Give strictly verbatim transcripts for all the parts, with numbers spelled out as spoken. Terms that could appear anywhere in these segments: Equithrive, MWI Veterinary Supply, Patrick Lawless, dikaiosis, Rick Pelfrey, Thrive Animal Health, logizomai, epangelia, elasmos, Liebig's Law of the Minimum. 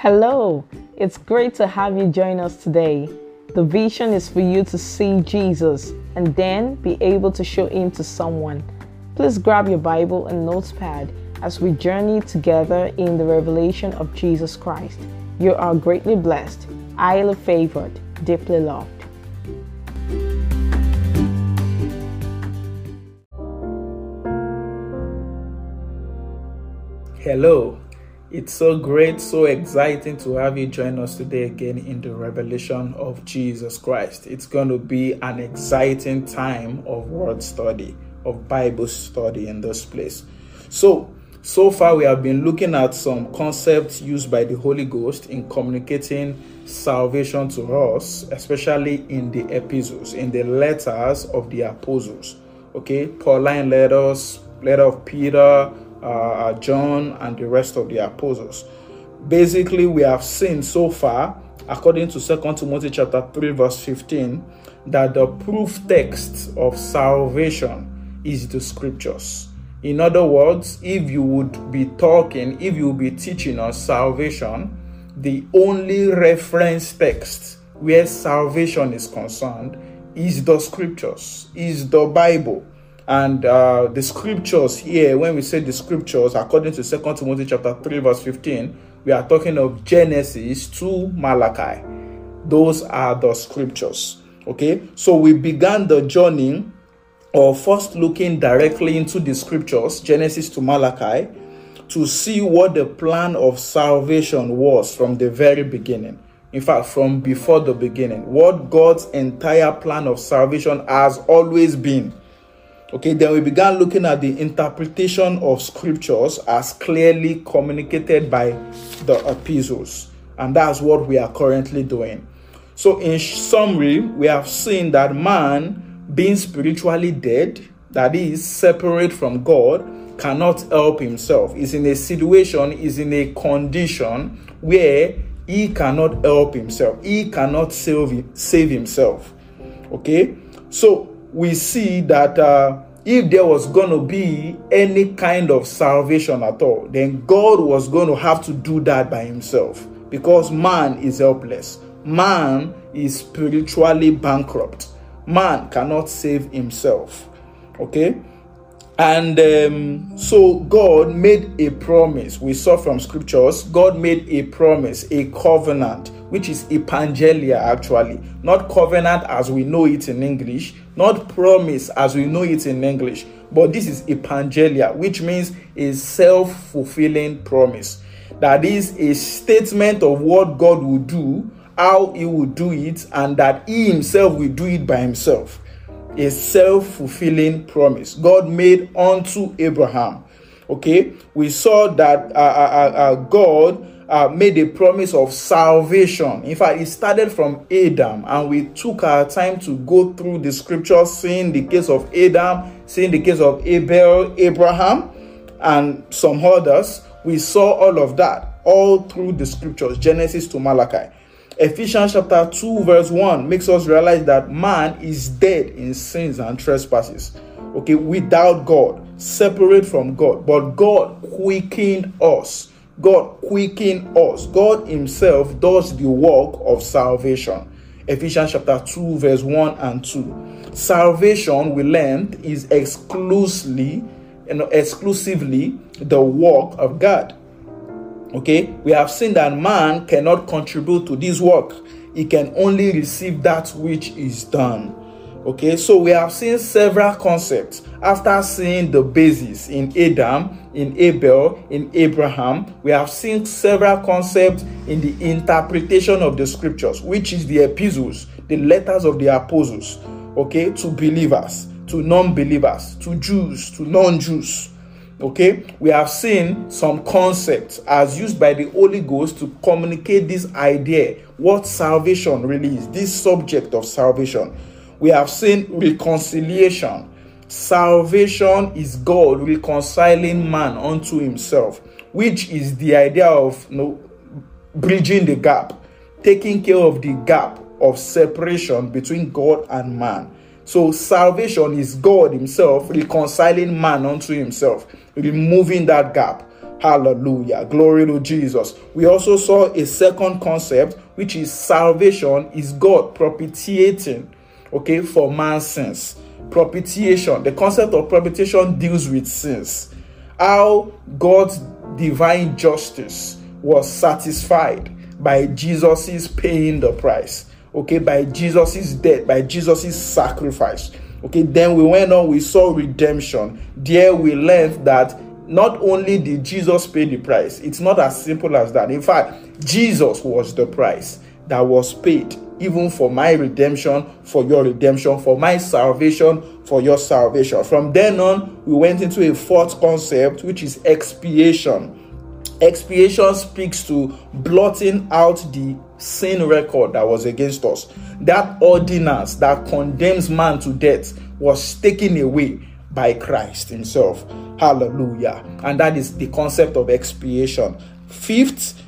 Hello, it's great to have you join us today. The vision is for you to see Jesus and then be able to show him to someone. Please grab your Bible and notepad as we journey together in the revelation of Jesus Christ. You are greatly blessed, highly favored, deeply loved. Hello. It's so great, so exciting to have you join us today again in the revelation of Jesus Christ. It's going to be an exciting time of word study, of Bible study in this place. So, so far we have been looking at some concepts used by the Holy Ghost in communicating salvation to us, especially in the epistles, in the letters of the apostles. Okay, Pauline letters, letter of Peter, Uh, John and the rest of the apostles. Basically, we have seen so far, according to Second Timothy chapter three verse fifteen, that the proof text of salvation is the scriptures. In other words, if you would be talking, if you would be teaching us salvation, the only reference text where salvation is concerned is the scriptures, is the Bible. And uh, the scriptures here, when we say the scriptures, according to Second Timothy chapter three verse fifteen, we are talking of Genesis to Malachi. Those are the scriptures. Okay, so we began the journey of first looking directly into the scriptures, Genesis to Malachi, to see what the plan of salvation was from the very beginning. In fact, from before the beginning, what God's entire plan of salvation has always been. Okay, then we began looking at the interpretation of scriptures as clearly communicated by the epistles. And that's what we are currently doing. So in summary, we have seen that man, being spiritually dead, that is, separate from God, cannot help himself. He's in a situation, is in a condition where he cannot help himself. He cannot save, save himself. Okay, so we see that uh, if there was going to be any kind of salvation at all, then God was going to have to do that by himself, because man is helpless. Man is spiritually bankrupt. Man cannot save himself. Okay? And um, so God made a promise. We saw from scriptures, God made a promise, a covenant, which is epangelia actually. Not covenant as we know it in English, not promise as we know it in English, but this is epangelia, which means a self-fulfilling promise. That is a statement of what God will do, how he will do it, and that he himself will do it by himself. A self-fulfilling promise God made unto Abraham. Okay, we saw that uh, uh, uh, God Uh, made a promise of salvation. In fact, it started from Adam, and we took our time to go through the scriptures, seeing the case of Adam, seeing the case of Abel, Abraham, and some others. We saw all of that all through the scriptures, Genesis to Malachi. Ephesians chapter two verse one makes us realize that man is dead in sins and trespasses. Okay, without God, separate from God, but God quickened us. God quickened us. God himself does the work of salvation. Ephesians chapter two verse one and two. Salvation, we learned, is exclusively, you know, exclusively the work of God. Okay? We have seen that man cannot contribute to this work. He can only receive that which is done. Okay? So we have seen several concepts. After seeing the basis in Adam, in Abel, in Abraham, we have seen several concepts in the interpretation of the scriptures, which is the epistles, the letters of the apostles, okay, to believers, to non-believers, to Jews, to non-Jews, okay? We have seen some concepts as used by the Holy Ghost to communicate this idea, what salvation really is, this subject of salvation. We have seen reconciliation. Salvation is God reconciling man unto himself, which is the idea of, you know, bridging the gap, taking care of the gap of separation between God and man. So salvation is God himself reconciling man unto himself, removing that gap. Hallelujah. Glory to Jesus. We also saw a second concept, which is salvation is God propitiating, okay, for man's sins. Propitiation. The concept of propitiation deals with sins. How God's divine justice was satisfied by Jesus's paying the price, okay, by Jesus's death, by Jesus's sacrifice. Okay, then we went on, we saw redemption. There we learned that not only did Jesus pay the price, it's not as simple as that. In fact, Jesus was the price that was paid, even for my redemption, for your redemption, for my salvation, for your salvation. From then on, we went into a fourth concept, which is expiation. Expiation speaks to blotting out the sin record that was against us. That ordinance that condemns man to death was taken away by Christ himself. Hallelujah. And that is the concept of expiation. Fifth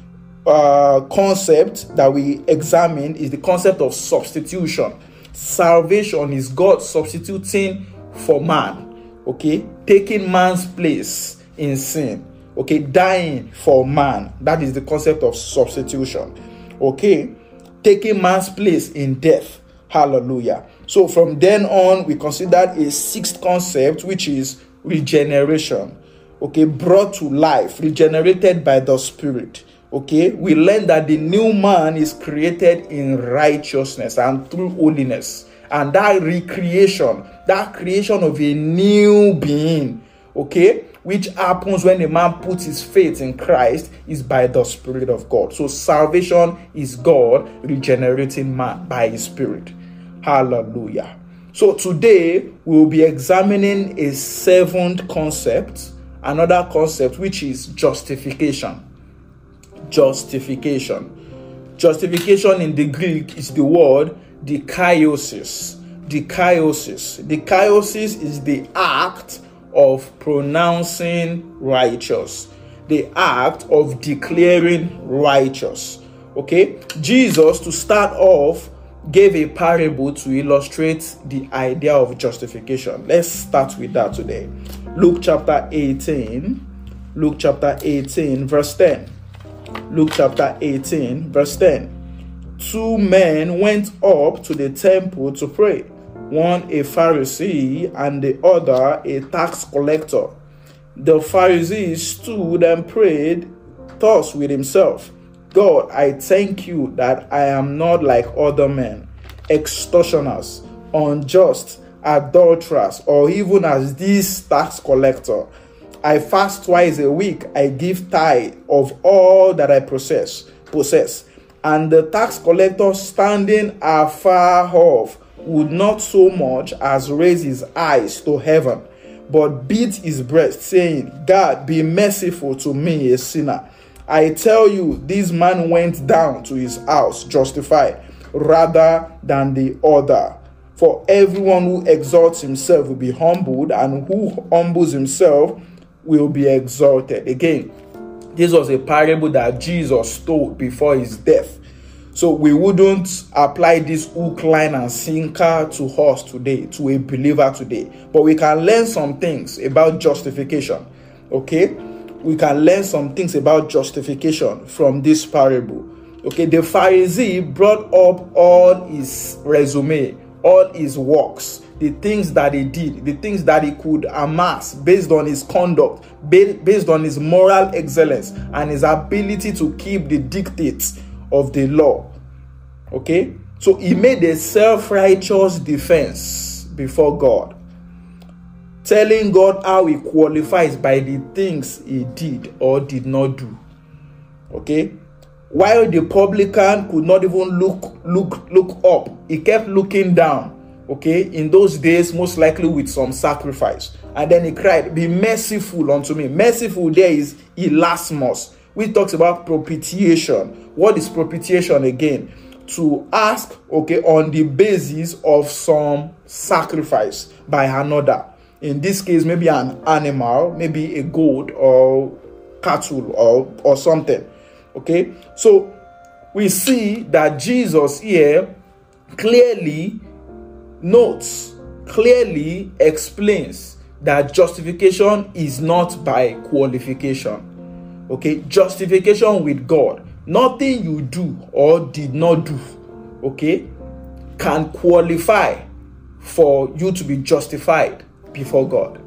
uh, concept that we examined is the concept of substitution. Salvation is God substituting for man, okay, taking man's place in sin. Okay, dying for man. That is the concept of substitution. Okay, taking man's place in death. Hallelujah. So from then on, we considered a sixth concept, which is regeneration. Okay, brought to life, regenerated by the Spirit. Okay, we learned that the new man is created in righteousness and through holiness. And that recreation, that creation of a new being, okay, which happens when a man puts his faith in Christ, is by the Spirit of God. So salvation is God regenerating man by his Spirit. Hallelujah. So today we will be examining a seventh concept, another concept, which is justification. Justification. Justification in the Greek is the word dikaiosis. Dikaiosis. Dikaiosis is the act of pronouncing righteous, the act of declaring righteous. Okay, Jesus, to start off, gave a parable to illustrate the idea of justification. Let's start with that today. Luke chapter eighteen, Luke chapter eighteen, verse ten. Luke chapter eighteen, verse ten. Two men went up to the temple to pray, one a Pharisee and the other a tax collector. The Pharisee stood and prayed thus with himself, God, I thank you that I am not like other men, extortioners, unjust, adulterers, or even as this tax collector. I fast twice a week, I give tithe of all that I possess, possess. And the tax collector, standing afar off, would not so much as raise his eyes to heaven, but beat his breast, saying, God, be merciful to me, a sinner. I tell you, this man went down to his house justified rather than the other. For everyone who exalts himself will be humbled, and who humbles himself will be exalted. Again, this was a parable that Jesus told before his death. So we wouldn't apply this hook, line, and sinker to us today, to a believer today. But we can learn some things about justification, okay? We can learn some things about justification from this parable. Okay, the Pharisee brought up all his resume, all his works, the things that he did, the things that he could amass based on his conduct, based on his moral excellence, and his ability to keep the dictates of the law. Okay, so he made a self-righteous defense before God, telling God how he qualifies by the things he did or did not do. Okay, while the publican could not even look look look up, he kept looking down. Okay, in those days, most likely with some sacrifice, and then he cried, be merciful unto me. Merciful there is elasmos, which talks about propitiation. What is propitiation again? To ask, okay, on the basis of some sacrifice by another. In this case, maybe an animal, maybe a goat or cattle or, or something. Okay, so we see that Jesus here clearly notes, clearly explains that justification is not by qualification. Okay, justification with God. Nothing you do or did not do, okay, can qualify for you to be justified before God.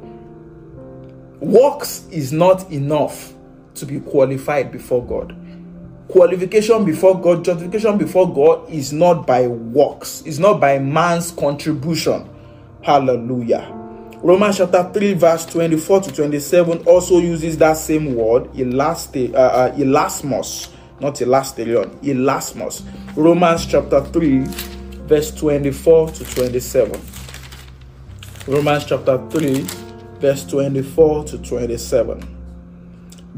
Works is not enough to be qualified before God. Qualification before God, justification before God is not by works. It's not by man's contribution. Hallelujah. Romans chapter three verse twenty-four to twenty-seven also uses that same word, elast- uh, uh, elasmos, not elasterion, elasmos. Romans chapter three verse twenty-four to twenty-seven. Romans chapter three verse twenty-four to twenty-seven.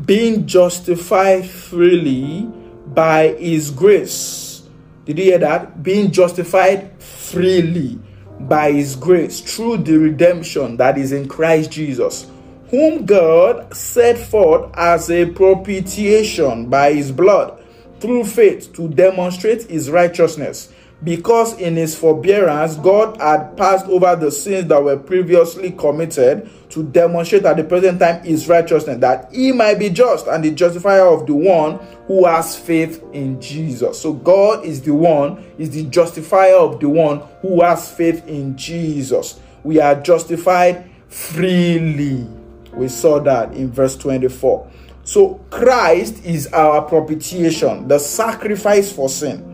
Being justified freely by his grace. Did you hear that? Being justified freely by his grace through the redemption that is in Christ Jesus, whom God set forth as a propitiation by his blood through faith to demonstrate his righteousness, because in his forbearance God had passed over the sins that were previously committed, to demonstrate at the present time his righteousness, that he might be just and the justifier of the one who has faith in Jesus. So God is the one, is the justifier of the one who has faith in Jesus. We are justified freely. We saw that in verse twenty-four. So Christ is our propitiation, the sacrifice for sin.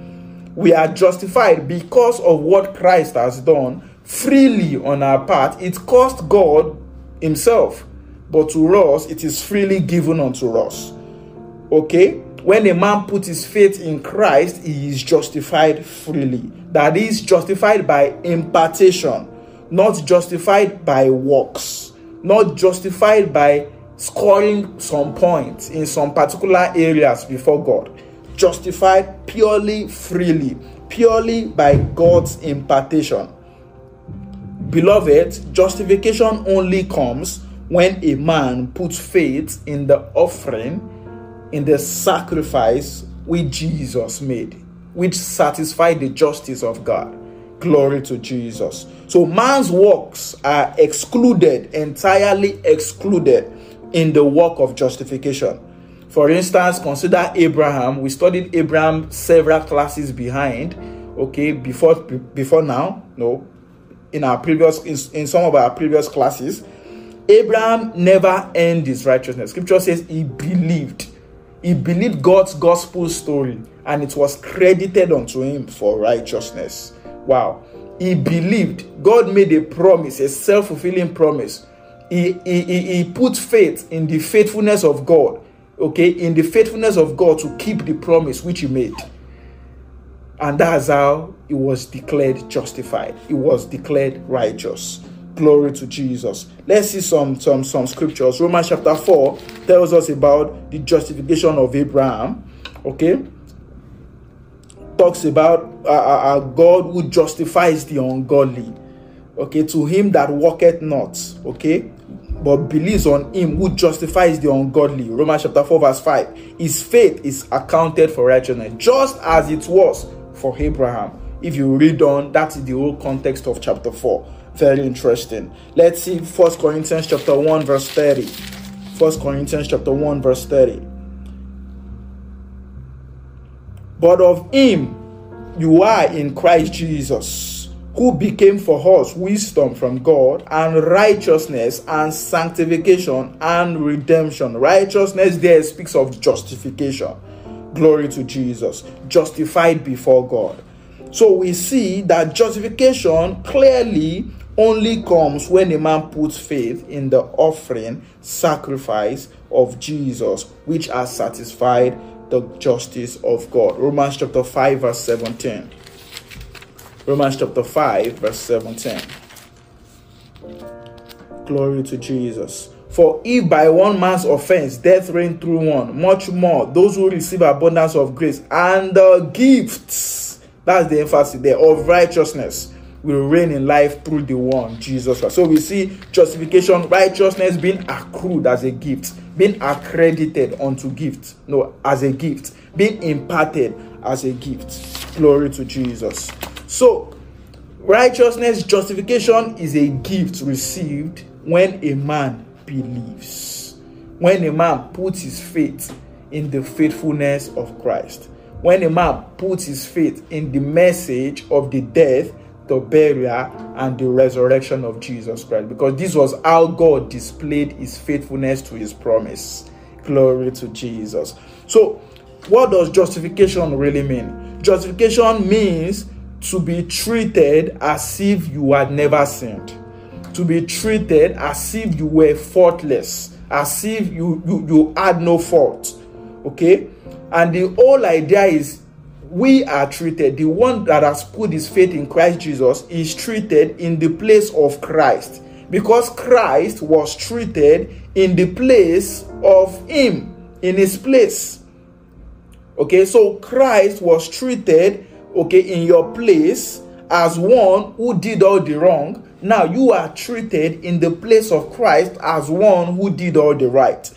We are justified because of what Christ has done freely on our part. It cost God himself, but to us it is freely given unto us. Okay? When a man puts his faith in Christ, he is justified freely. That is, justified by impartation, not justified by works, not justified by scoring some points in some particular areas before God. Justified purely freely, purely by God's impartation. Beloved, justification only comes when a man puts faith in the offering, in the sacrifice which Jesus made, which satisfied the justice of God. Glory to Jesus. So man's works are excluded, entirely excluded in the work of justification. For instance, consider Abraham. We studied Abraham several classes behind, okay, before before now, no, in our previous, in, in some of our previous classes. Abraham never earned his righteousness. Scripture says he believed. He believed God's gospel story, and it was credited unto him for righteousness. Wow. He believed. God made a promise, a self-fulfilling promise. He, he, he, he put faith in the faithfulness of God. Okay? In the faithfulness of God to keep the promise which he made. And that's how he was declared justified. He was declared righteous. Glory to Jesus. Let's see some, some, some scriptures. Romans chapter four tells us about the justification of Abraham. Okay? Talks about uh, uh, God who justifies the ungodly. Okay, to him that walketh not, okay, but believes on him who justifies the ungodly. Romans chapter four verse five. His faith is accounted for righteousness, just as it was for Abraham. If you read on, that's the whole context of chapter four. Very interesting. Let's see First Corinthians chapter one verse thirty. First Corinthians chapter one verse thirty. But of him you are in Christ Jesus, who became for us wisdom from God, and righteousness, and sanctification, and redemption. Righteousness there speaks of justification. Glory to Jesus. Justified before God. So we see that justification clearly only comes when a man puts faith in the offering, sacrifice of Jesus, which are satisfied the justice of God. Romans chapter five verse seventeen. Romans chapter five verse seventeen. Glory to Jesus. For if by one man's offense death reigned through one, much more those who receive abundance of grace and the gifts, that's the emphasis there, of righteousness, will reign in life through the one, Jesus Christ. So we see justification, righteousness being accrued as a gift, being accredited unto gift, no, as a gift, being imparted as a gift. Glory to Jesus. So, righteousness, justification is a gift received when a man believes. when a man puts his faith in the faithfulness of Christ, when a man puts his faith in the message of the death, the burial, and the resurrection of Jesus Christ, because this was how God displayed his faithfulness to his promise. Glory to Jesus. So, what does justification really mean? Justification means to be treated as if you had never sinned, to be treated as if you were faultless, as if you, you, you had no fault, okay? And the whole idea is we are treated, the one that has put his faith in Christ Jesus is treated in the place of Christ, because Christ was treated in the place of him, in his place. Okay, so Christ was treated, okay, in your place as one who did all the wrong. Now you are treated in the place of Christ as one who did all the right.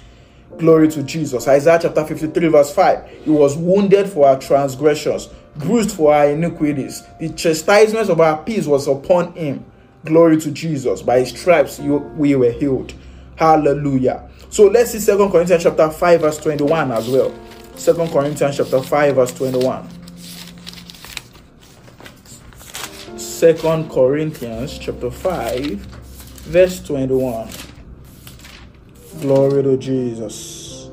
Glory to Jesus. Isaiah chapter fifty-three verse five. He was wounded for our transgressions, bruised for our iniquities. The chastisement of our peace was upon him. Glory to Jesus. By his stripes you, we were healed. Hallelujah. So let's see Second Corinthians chapter five verse twenty-one as well. Second Corinthians chapter five verse twenty-one. Second Corinthians chapter five verse twenty-one. Glory to Jesus.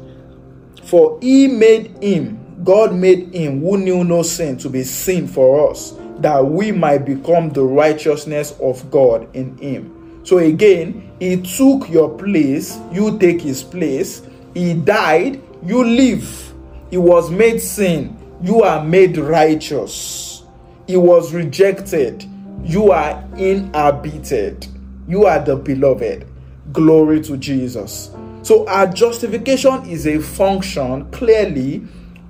For he made him, God made him who knew no sin to be sin for us, that we might become the righteousness of God in him. So again, he took your place, you take his place. He died, you live. He was made sin, you are made righteous. He was rejected, you are inhabited. You are the beloved. Glory to Jesus. So our justification is a function clearly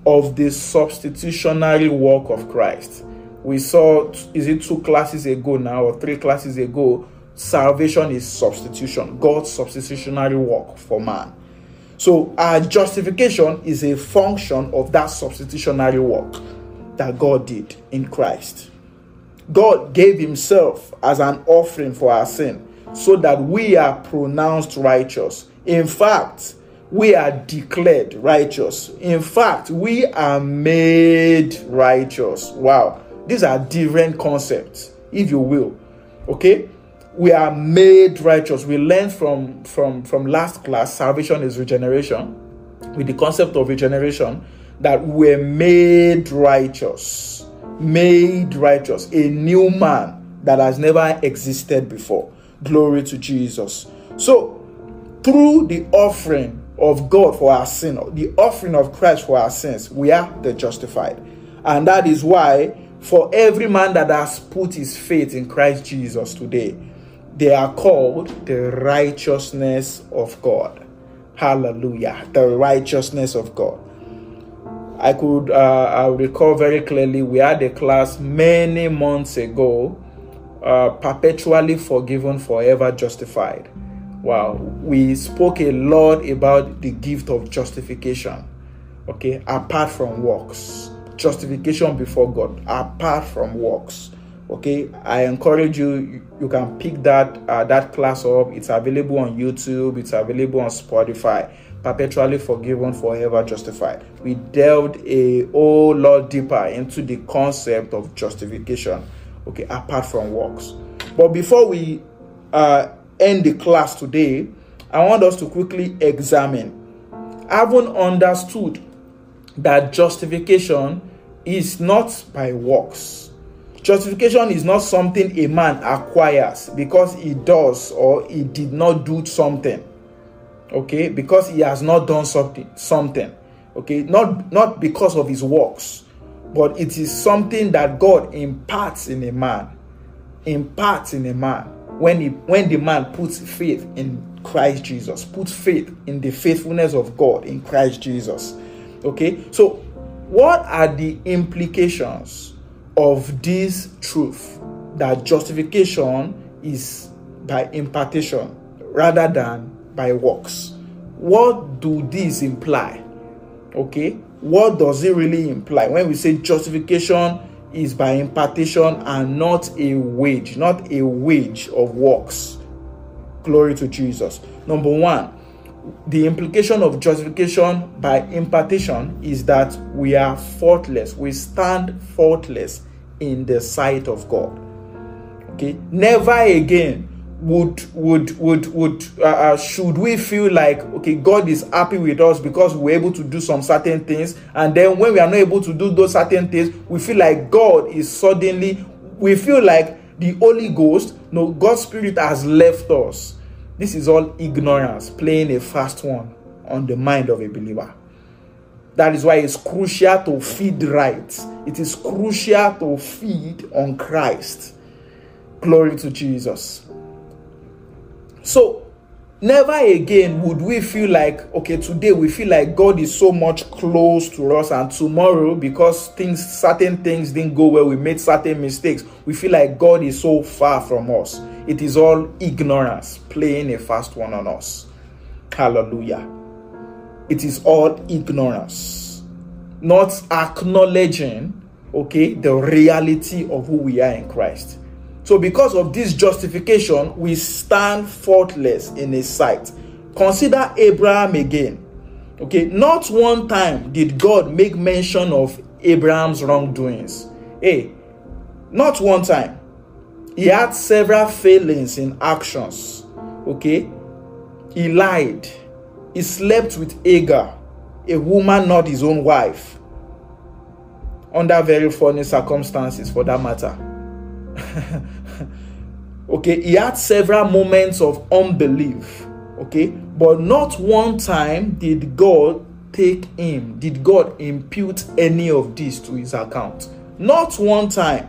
of the substitutionary work of Christ. We saw, is it two classes ago now or three classes ago, salvation is substitution, God's substitutionary work for man. So our justification is a function of that substitutionary work that God did in Christ. God gave himself as an offering for our sin, so that we are pronounced righteous. In fact, we are declared righteous. In fact, we are made righteous. Wow. These are different concepts, if you will. Okay? We are made righteous. We learned from, from, from last class, salvation is regeneration, with the concept of regeneration, that we're made righteous. Made righteous. A new man that has never existed before. Glory to Jesus. So, through the offering of God for our sin, the offering of Christ for our sins, we are the justified. And that is why, for every man that has put his faith in Christ Jesus today, they are called the righteousness of God. Hallelujah. The righteousness of God. I could, uh, I recall very clearly, we had a class many months ago, Uh, perpetually forgiven, forever justified. Wow. We spoke a lot about the gift of justification, okay, apart from works. Justification before God, apart from works, okay. I encourage you, you can pick that, uh, that class up. It's available on YouTube, it's available on Spotify. Perpetually forgiven, forever justified. We delved a whole lot deeper into the concept of justification. Okay, apart from works. But before we uh, end the class today, I want us to quickly examine. Having understood that justification is not by works. Justification is not something a man acquires because he does or he did not do something. Okay, because he has not done something. Something. Okay, not not because of his works. But it is something that God imparts in a man, imparts in a man, when he, when the man puts faith in Christ Jesus, puts faith in the faithfulness of God in Christ Jesus. Okay, so what are the implications of this truth that justification is by impartation rather than by works? What do these imply? Okay. What does it really imply when we say justification is by impartation and not a wage, not a wage of works? Glory to Jesus. Number one, the implication of justification by impartation is that we are faultless. We stand faultless in the sight of God. Okay. Never again would would would would uh, uh, should we feel like, okay, God is happy with us because we're able to do some certain things, and then when we are not able to do those certain things, we feel like God is suddenly, we feel like the Holy Ghost, no, God's Spirit has left us. This is all ignorance, playing a fast one on the mind of a believer. That is why it's crucial to feed right. It is crucial to feed on Christ. Glory to Jesus. So, never again would we feel like, okay, today we feel like God is so much close to us, and tomorrow, because things, certain things didn't go well, we made certain mistakes, we feel like God is so far from us. It is all ignorance, playing a fast one on us. Hallelujah. It is all ignorance. Not acknowledging, okay, the reality of who we are in Christ. So because of this justification, we stand faultless in His sight. Consider Abraham again. Okay, not one time did God make mention of Abraham's wrongdoings. Hey, not one time. He had several failings in actions. Okay, he lied. He slept with Hagar, a woman not his own wife, under very funny circumstances for that matter. Okay, he had several moments of unbelief. Okay, but not one time did God take him, did God impute any of this to his account. Not one time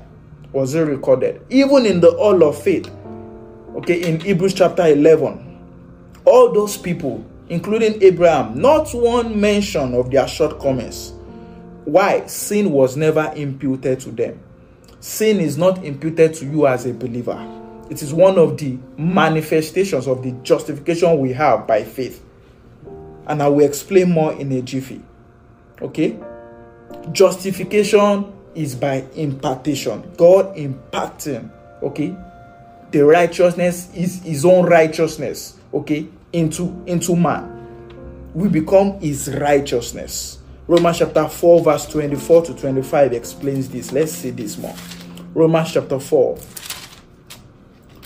was it recorded, even in the hall of faith. Okay, in Hebrews chapter eleven, all those people, including Abraham, not one mention of their shortcomings. Why? Sin was never imputed to them. Sin is not imputed to you as a believer. It is one of the manifestations of the justification we have by faith. And I will explain more in a jiffy. Okay? Justification is by impartation. God imparting, okay, the righteousness is His own righteousness, okay, into, into man. We become His righteousness. Romans chapter four, verse twenty-four to twenty-five explains this. Let's see this more. Romans chapter four.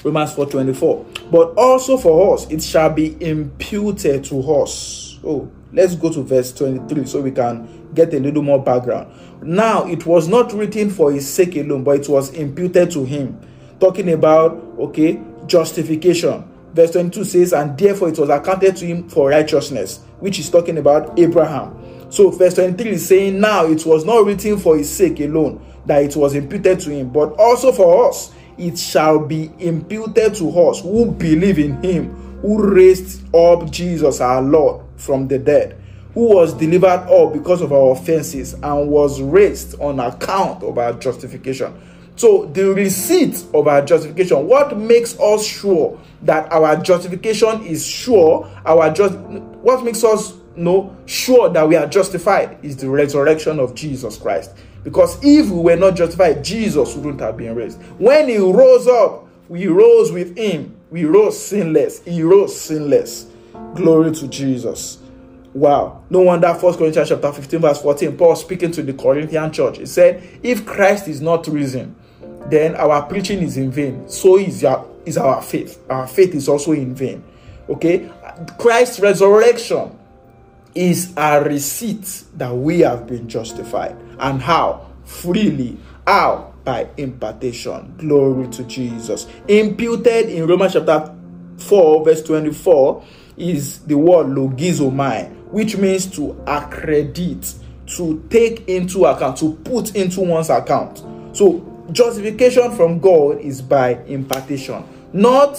Romans four twenty-four. But also for us, it shall be imputed to us. Oh, let's go to verse twenty-three so we can get a little more background. Now, it was not written for his sake alone, but it was imputed to him. Talking about, okay, justification. Verse twenty-two says, and therefore it was accounted to him for righteousness, which is talking about Abraham. So verse twenty-three is saying, now it was not written for his sake alone that it was imputed to him, but also for us it shall be imputed to us who believe in him who raised up Jesus our Lord from the dead, who was delivered up because of our offenses and was raised on account of our justification. So the receipt of our justification, what makes us sure that our justification is sure, our just, what makes us No, sure that we are justified is the resurrection of Jesus Christ. Because if we were not justified, Jesus wouldn't have been raised. When he rose up, we rose with him. We rose sinless. He rose sinless. Glory to Jesus. Wow. No wonder First Corinthians chapter fifteen, verse fourteen, Paul speaking to the Corinthian church, he said, if Christ is not risen, then our preaching is in vain. So is our, is our faith. Our faith is also in vain. Okay? Christ's resurrection is a receipt that we have been justified. And how? Freely. How? By impartation. Glory to Jesus. Imputed in Romans chapter four, verse twenty-four, is the word logizomai, which means to accredit, to take into account, to put into one's account. So, justification from God is by impartation, not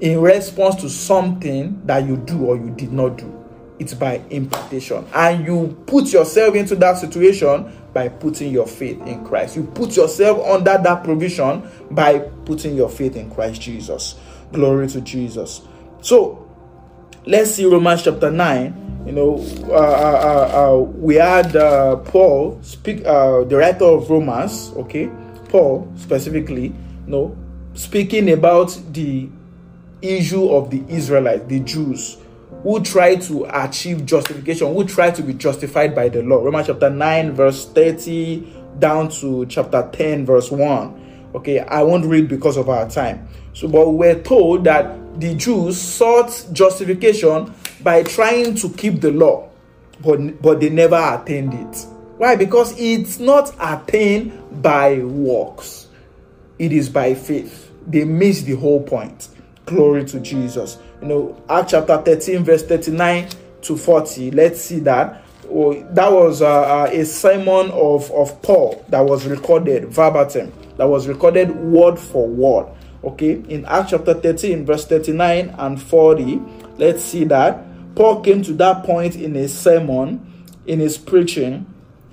in response to something that you do or you did not do. It's by impartation, and you put yourself into that situation by putting your faith in Christ. You put yourself under that provision by putting your faith in Christ Jesus. Glory to Jesus. So let's see Romans chapter nine. You know, uh, uh, uh, we had uh, Paul speak, uh, the writer of Romans. Okay, Paul specifically, you know, speaking about the issue of the Israelites, the Jews. who try to achieve justification, who try to be justified by the law. Romans chapter nine, verse thirty down to chapter ten, verse one. Okay, I won't read because of our time. So, but we're told that the Jews sought justification by trying to keep the law, but, but they never attained it. Why? Because it's not attained by works. It is by faith. They miss the whole point. Glory to Jesus. You know, Acts chapter thirteen, verse thirty-nine to forty. Let's see that. Oh, that was uh, a sermon of, of Paul that was recorded verbatim, that was recorded word for word. Okay, in Acts chapter thirteen, verse thirty-nine and forty, let's see that. Paul came to that point in his sermon, in his preaching,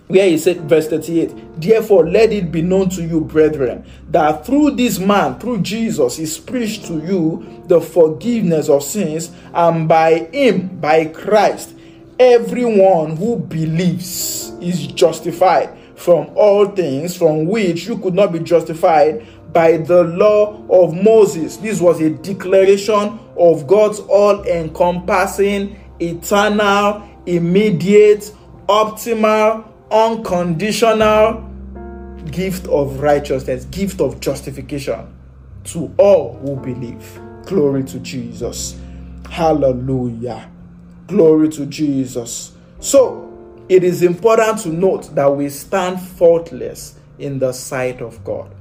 where he said, verse thirty-eight, therefore let it be known to you, brethren, that through this man, through Jesus, is preached to you the forgiveness of sins, and by him, by Christ, everyone who believes is justified from all things from which you could not be justified by the law of Moses. This was a declaration of God's all-encompassing, eternal, immediate, optimal, unconditional gift of righteousness, gift of justification to all who believe. Glory to Jesus. Hallelujah. Glory to Jesus. So, it is important to note that we stand faultless in the sight of God.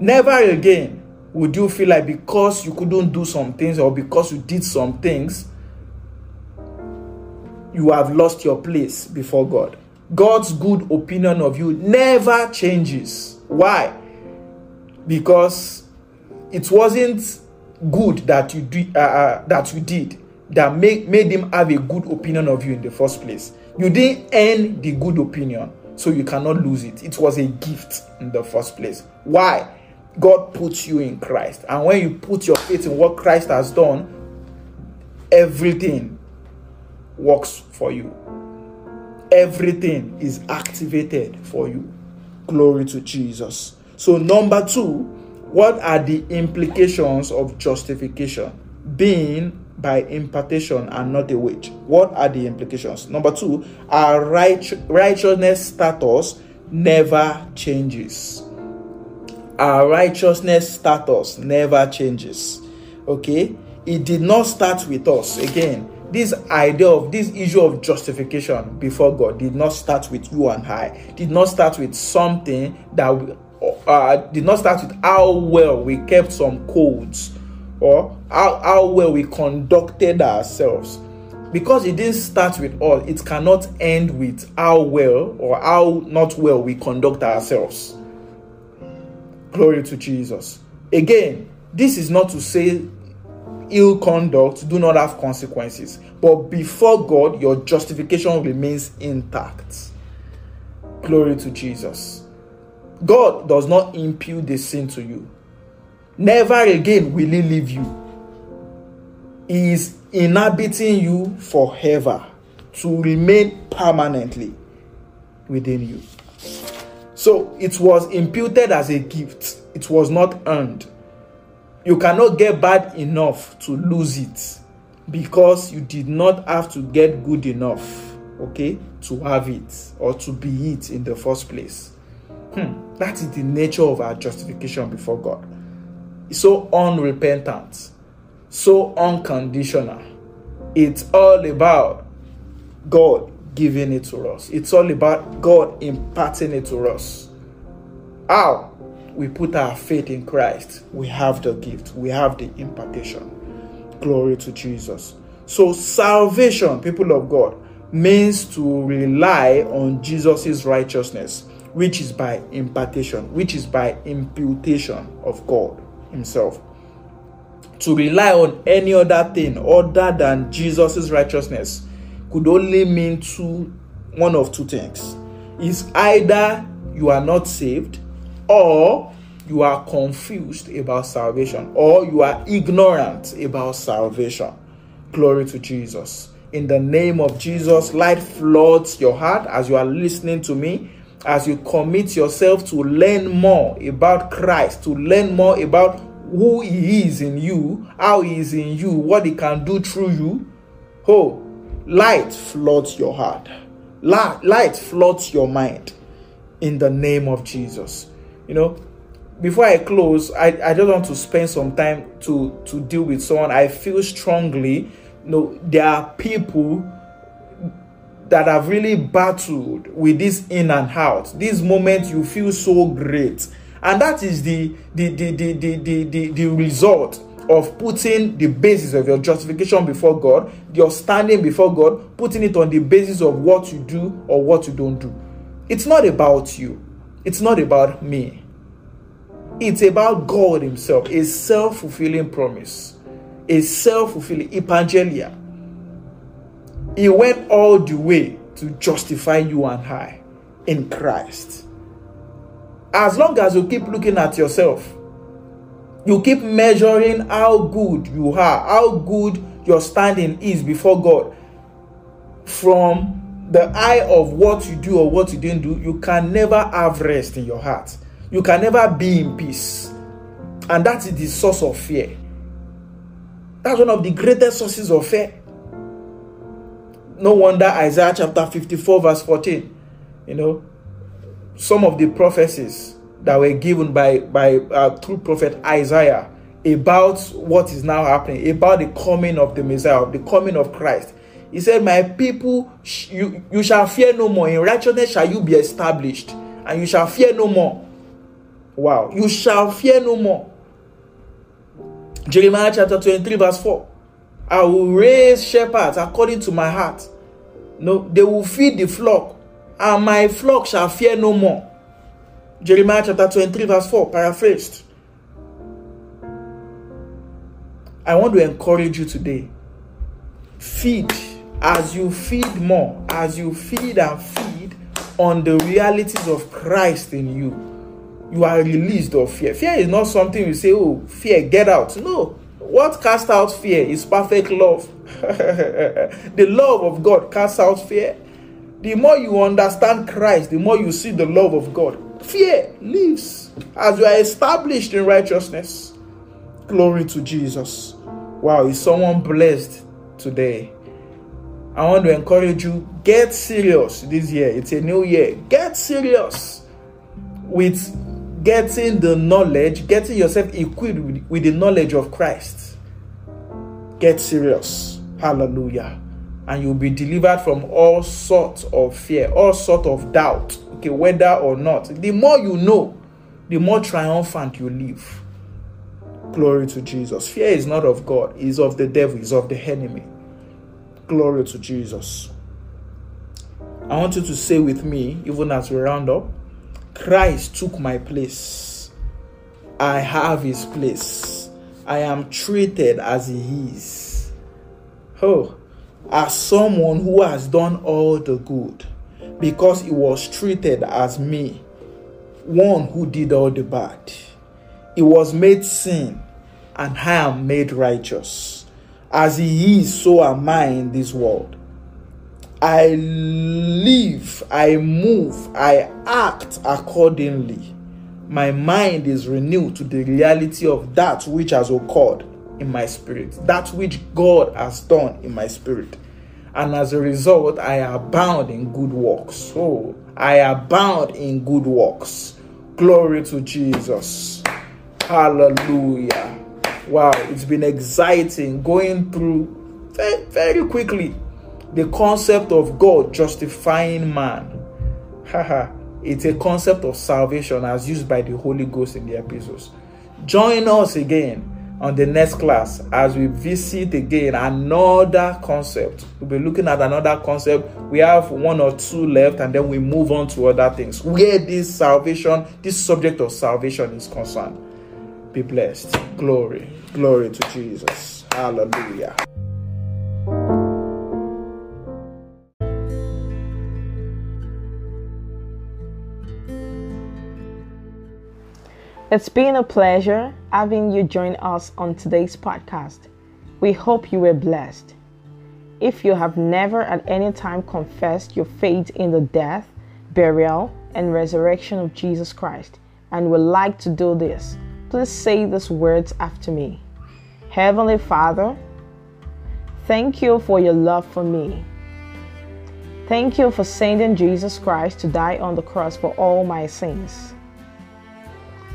Never again would you feel like because you couldn't do some things or because you did some things, you have lost your place before God. God's good opinion of you never changes. Why? Because it wasn't good that you did, uh, that you did that make, made him have a good opinion of you in the first place. You didn't earn the good opinion, so you cannot lose it. It was a gift in the first place. Why? God puts you in Christ. And when you put your faith in what Christ has done, everything works for you. Everything is activated for you. Glory to Jesus. So number two, what are the implications of justification? Being by impartation and not a wage. What are the implications? Number two, our right, righteousness status never changes. Our righteousness status never changes. Okay? It did not start with us. Again, this idea of this issue of justification before God did not start with you and I, did not start with something that we, uh, did not start with how well we kept some codes or how, how well we conducted ourselves. Because it didn't start with us, it cannot end with how well or how not well we conduct ourselves. Glory to Jesus. Again, this is not to say ill conduct do not have consequences, but before God your justification remains intact. Glory to Jesus. God does not impute the sin to you. Never again will he leave you. He is inhabiting you forever, to remain permanently within you. So it was imputed as a gift. It was not earned. You cannot get bad enough to lose it, because you did not have to get good enough, okay, to have it or to be it in the first place. Hmm. That is the nature of our justification before God. It's so unrepentant, so unconditional. It's all about God giving it to us. It's all about God imparting it to us. How? We put our faith in Christ, we have the gift, we have the impartation. Glory to Jesus. So salvation, people of God, means to rely on Jesus' righteousness, which is by impartation, which is by imputation of God himself. To rely on any other thing other than Jesus' righteousness could only mean two, one of two things. It's either you are not saved, or you are confused about salvation, or you are ignorant about salvation. Glory to Jesus. In the name of Jesus, light floods your heart as you are listening to me, as you commit yourself to learn more about Christ, to learn more about who he is in you, how he is in you, what he can do through you. Oh, light floods your heart. Light, light floods your mind in the name of Jesus. You know, before I close, I, I just want to spend some time to, to deal with someone. I feel strongly, you know, there are people that have really battled with this in and out. This moment you feel so great. And that is the, the, the, the, the, the, the, the result of putting the basis of your justification before God, your standing before God, putting it on the basis of what you do or what you don't do. It's not about you. It's not about me. It's about God himself. A self-fulfilling promise. A self-fulfilling epangelia. He went all the way to justify you and I in Christ. As long as you keep looking at yourself, you keep measuring how good you are, how good your standing is before God, from the eye of what you do or what you didn't do, you can never have rest in your heart. You can never be in peace. And that is the source of fear. That's one of the greatest sources of fear. No wonder Isaiah chapter fifty-four verse fourteen, you know, some of the prophecies that were given by, by uh, through prophet Isaiah about what is now happening, about the coming of the Messiah, the coming of Christ. He said, my people, sh you, you shall fear no more. In righteousness shall you be established, and you shall fear no more. Wow. You shall fear no more. Jeremiah chapter twenty-three verse four. I will raise shepherds according to my heart. No, they will feed the flock, and my flock shall fear no more. Jeremiah chapter twenty-three verse four, paraphrased. I want to encourage you today. Feed. As you feed more, as you feed and feed on the realities of Christ in you, you are released of fear. Fear is not something you say, oh, fear, get out. No. What casts out fear is perfect love. The love of God casts out fear. The more you understand Christ, the more you see the love of God. Fear leaves as you are established in righteousness. Glory to Jesus. Wow, is someone blessed today? I want to encourage you, get serious this year. It's a new year. Get serious with getting the knowledge, getting yourself equipped with, with the knowledge of Christ. Get serious. Hallelujah. And you'll be delivered from all sorts of fear, all sorts of doubt, okay, whether or not. The more you know, the more triumphant you live. Glory to Jesus. Fear is not of God, it's of the devil, it's of the enemy. Glory to Jesus. I want you to say with me, even as we round up, Christ took my place. I have his place. I am treated as he is. Oh, as someone who has done all the good, because he was treated as me, one who did all the bad. He was made sin, and I am made righteous. As he is, so am I in this world. I live, I move, I act accordingly. My mind is renewed to the reality of that which has occurred in my spirit, that which God has done in my spirit. And as a result, I abound in good works. Oh, I abound in good works. Glory to Jesus. Hallelujah. Wow, it's been exciting going through very, very quickly the concept of God justifying man. It's a concept of salvation as used by the Holy Ghost in the epistles. Join us again on the next class as we visit again another concept. We'll be looking at another concept. We have one or two left, and then we move on to other things where this salvation, this subject of salvation is concerned. Be blessed. Glory. Glory to Jesus. Hallelujah. It's been a pleasure having you join us on today's podcast. We hope you were blessed. If you have never at any time confessed your faith in the death, burial, and resurrection of Jesus Christ, and would like to do this, Please say these words after me. Heavenly Father, thank you for your love for me. Thank you for sending Jesus Christ to die on the cross for all my sins.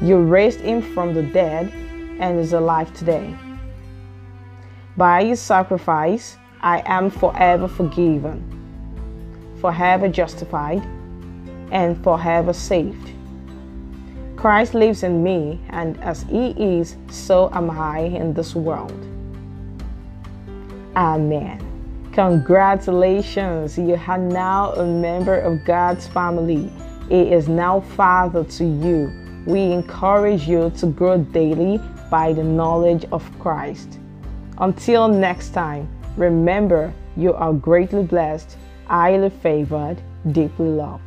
You raised him from the dead and is alive today. By his sacrifice, I am forever forgiven, forever justified, and forever saved. Christ lives in me, and as he is, so am I in this world. Amen. Congratulations, you are now a member of God's family. He is now Father to you. We encourage you to grow daily by the knowledge of Christ. Until next time, remember you are greatly blessed, highly favored, deeply loved.